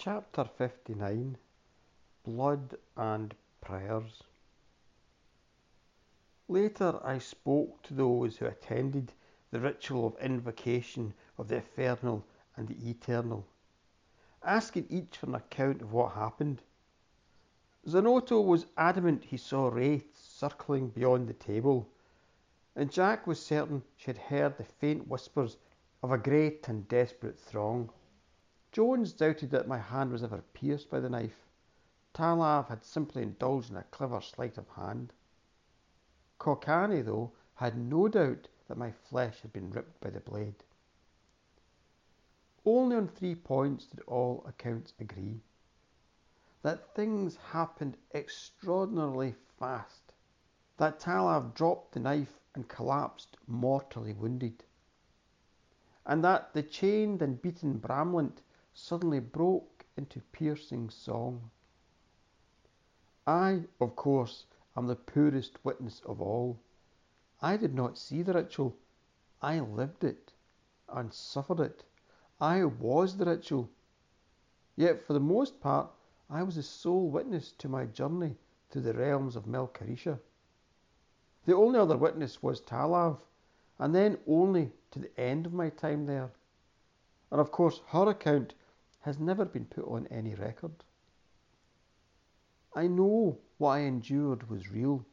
Chapter 59, Blood and Prayers. Later I spoke to those who attended the ritual of invocation of the infernal and the eternal, asking each for an account of what happened. Zanotto was adamant he saw wraiths circling beyond the table, and Jack was certain she had heard the faint whispers of a great and desperate throng. Jones doubted that my hand was ever pierced by the knife. Talav had simply indulged in a clever sleight of hand. Kokani, though, had no doubt that my flesh had been ripped by the blade. Only on 3 points did all accounts agree: that things happened extraordinarily fast, that Talav dropped the knife and collapsed mortally wounded, and that the chained and beaten Bramlint suddenly broke into piercing song. I, of course, am the poorest witness of all. I did not see the ritual. I lived it and suffered it. I was the ritual. Yet for the most part, I was the sole witness to my journey through the realms of Melkarisha. The only other witness was Talav, and then only to the end of my time there. And of course, her account has never been put on any record. I know what I endured was real.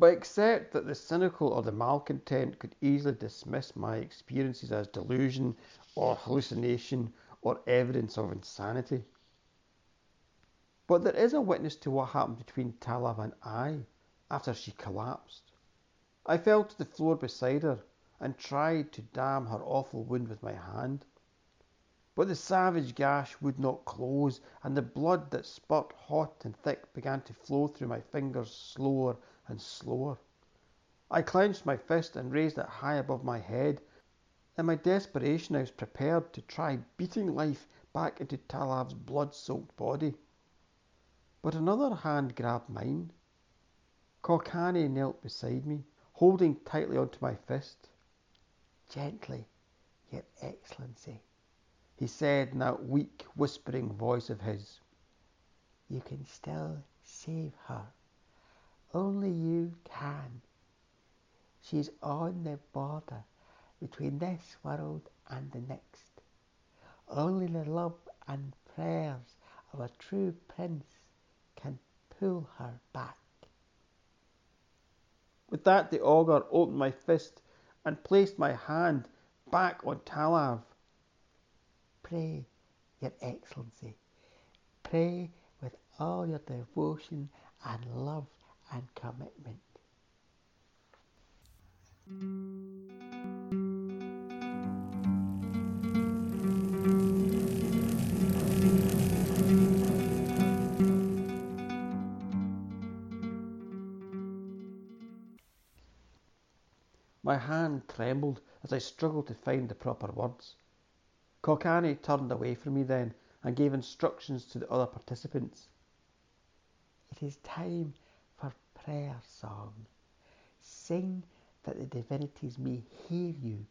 But except that the cynical or the malcontent could easily dismiss my experiences as delusion or hallucination or evidence of insanity. But there is a witness to what happened between Talav and I after she collapsed. I fell to the floor beside her and tried to dam her awful wound with my hand. But the savage gash would not close, and the blood that spurt hot and thick began to flow through my fingers slower and slower. I clenched my fist and raised it high above my head. In my desperation, I was prepared to try beating life back into Talav's blood-soaked body. But another hand grabbed mine. Kokani knelt beside me, holding tightly onto my fist. "Gently, Your Excellency," he said in that weak, whispering voice of his. "You can still save her. Only you can. She's on the border between this world and the next. Only the love and prayers of a true prince can pull her back." With that, the augur opened my fist and placed my hand back on Talav. "Pray, Your Excellency. Pray with all your devotion and love and commitment." My hand trembled as I struggled to find the proper words. Kokani turned away from me then and gave instructions to the other participants. "It is time for prayer song. Sing that the divinities may hear you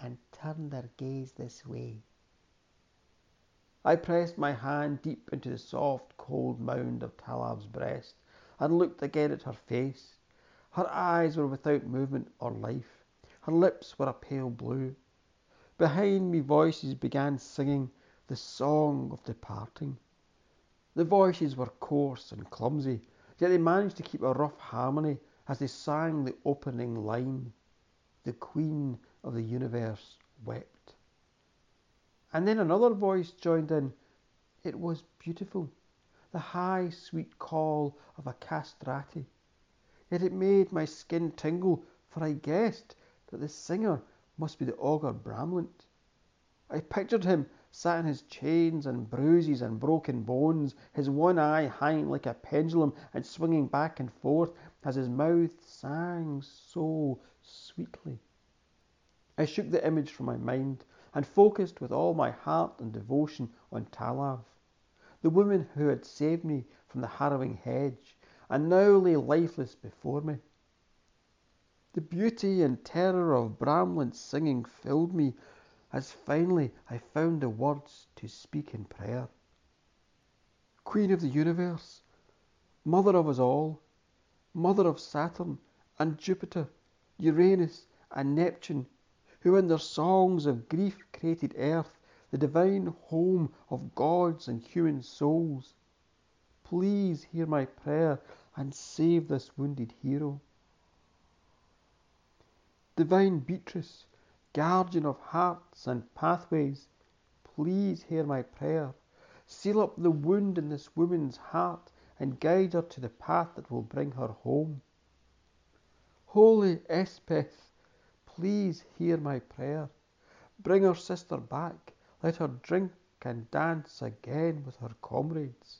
and turn their gaze this way." I pressed my hand deep into the soft, cold mound of Talab's breast and looked again at her face. Her eyes were without movement or life. Her lips were a pale blue. Behind me, voices began singing the song of departing. The voices were coarse and clumsy, yet they managed to keep a rough harmony as they sang the opening line. "The Queen of the Universe wept." And then another voice joined in. It was beautiful. the high sweet call of a castrati. Yet it made my skin tingle, for I guessed that the singer must be the ogre Bramlint. I pictured him sat in his chains and bruises and broken bones, his one eye hanging like a pendulum and swinging back and forth as his mouth sang so sweetly. I shook the image from my mind and focused with all my heart and devotion on Talav, the woman who had saved me from the harrowing hedge and now lay lifeless before me. The beauty and terror of Bramlint's singing filled me as finally I found the words to speak in prayer. Queen of the universe, mother of us all, mother of Saturn and Jupiter, Uranus and Neptune, who in their songs of grief created earth, the divine home of gods and human souls, please hear my prayer and save this wounded hero. Divine Beatrice, guardian of hearts and pathways, please hear my prayer. Seal up the wound in this woman's heart and guide her to the path that will bring her home. Holy Espeth, please hear my prayer. Bring her sister back. Let her drink and dance again with her comrades.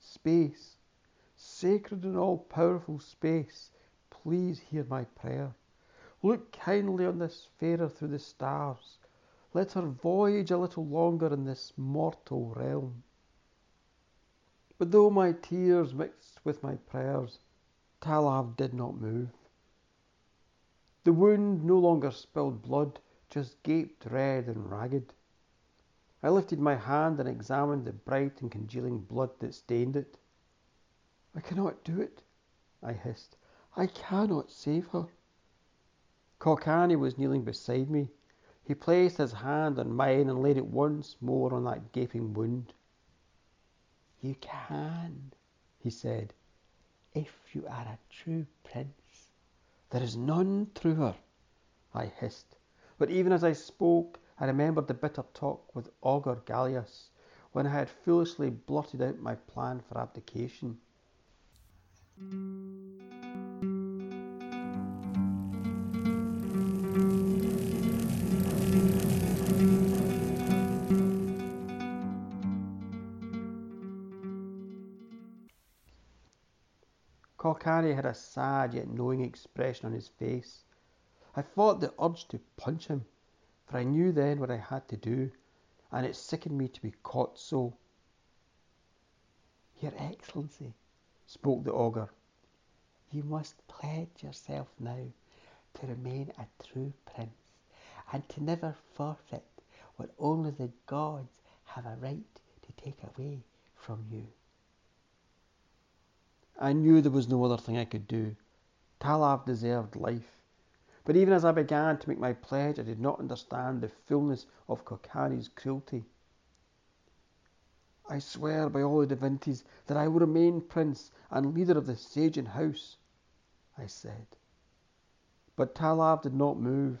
Space, sacred and all-powerful space, please hear my prayer. Look kindly on this farer through the stars. Let her voyage a little longer in this mortal realm. But though my tears mixed with my prayers, Talav did not move. The wound no longer spilled blood, just gaped red and ragged. I lifted my hand and examined the bright and congealing blood that stained it. I cannot do it, I hissed. I cannot save her. Kokani was kneeling beside me. He placed his hand on mine and laid it once more on that gaping wound. You can, he said, if you are a true prince. There is none truer, I hissed. But even as I spoke, I remembered the bitter talk with Augur Gallias when I had foolishly blotted out my plan for abdication. Kokari had a sad yet knowing expression on his face. I fought the urge to punch him, for I knew then what I had to do, and it sickened me to be caught so. Your Excellency, spoke the Augur, you must pledge yourself now to remain a true prince, and to never forfeit what only the gods have a right to take away from you. I knew there was no other thing I could do. Talav deserved life. But even as I began to make my pledge, I did not understand the fullness of Kokari's cruelty. I swear by all the divinities that I will remain prince and leader of the Sagin house, I said. But Talav did not move,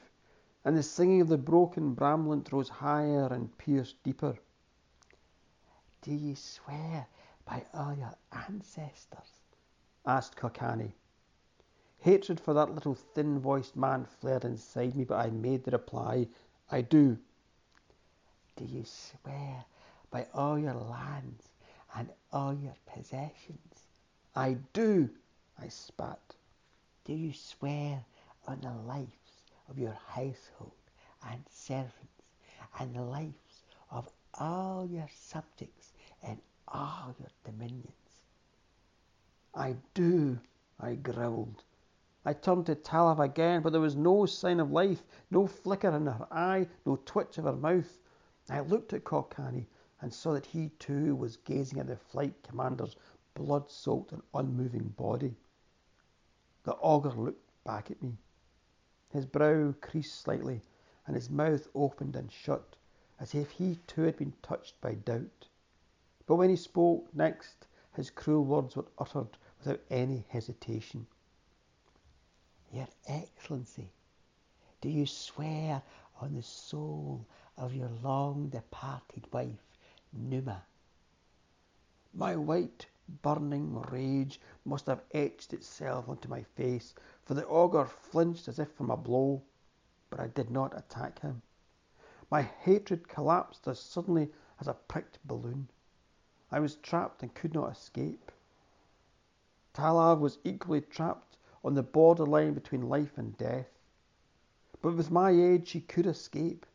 and the singing of the broken Bramlint rose higher and pierced deeper. Do you swear by all your ancestors? asked Kokani. Hatred for that little thin-voiced man flared inside me, but I made the reply, I do. Do you swear by all your lands and all your possessions? I do, I spat. Do you swear on the lives of your household and servants and the lives of all your subjects in all your dominions? I do, I growled. I turned to Talav again, but there was no sign of life, no flicker in her eye, no twitch of her mouth. I looked at Kokani and saw that he too was gazing at the flight commander's blood-soaked and unmoving body. The Augur looked back at me. His brow creased slightly, and his mouth opened and shut, as if he too had been touched by doubt. But when he spoke next, his cruel words were uttered without any hesitation. Your Excellency, do you swear on the soul of your long-departed wife, Numa? My white, burning rage must have etched itself onto my face, for the augur flinched as if from a blow, but I did not attack him. My hatred collapsed as suddenly as a pricked balloon. I was trapped and could not escape. Talav was equally trapped on the borderline between life and death. But with my aid, she could escape.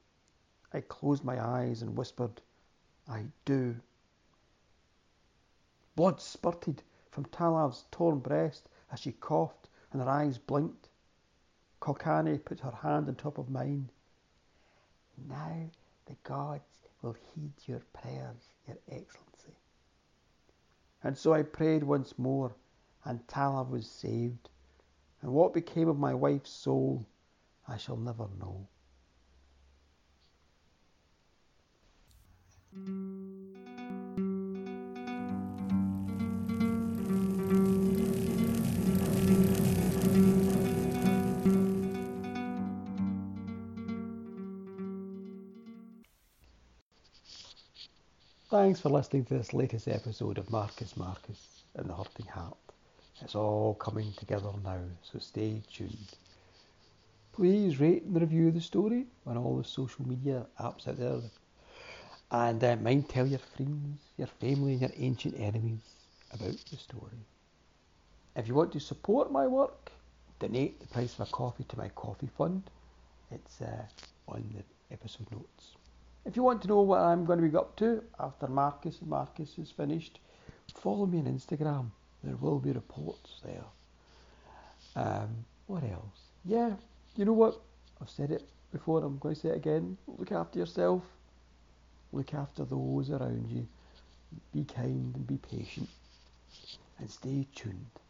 I closed my eyes and whispered, "I do." Blood spurted from Talav's torn breast as she coughed and her eyes blinked. Kokane put her hand on top of mine. "Now the gods will heed your prayers, Your Excellency." And so I prayed once more, and Talav was saved. And what became of my wife's soul, I shall never know. Thanks for listening to this latest episode of Marcus and the Hurting Heart. It's all coming together now, so stay tuned. Please rate and review the story on all the social media apps out there. And mind tell your friends, your family and your ancient enemies about the story. If you want to support my work, donate the price of a coffee to my coffee fund. It's on the episode notes. If you want to know what I'm going to be up to after Marcus is finished, follow me on Instagram. There will be reports there. What else? Yeah. You know what? I've said it before, I'm going to say it again. Look after yourself. Look after those around you. Be kind and be patient. And stay tuned.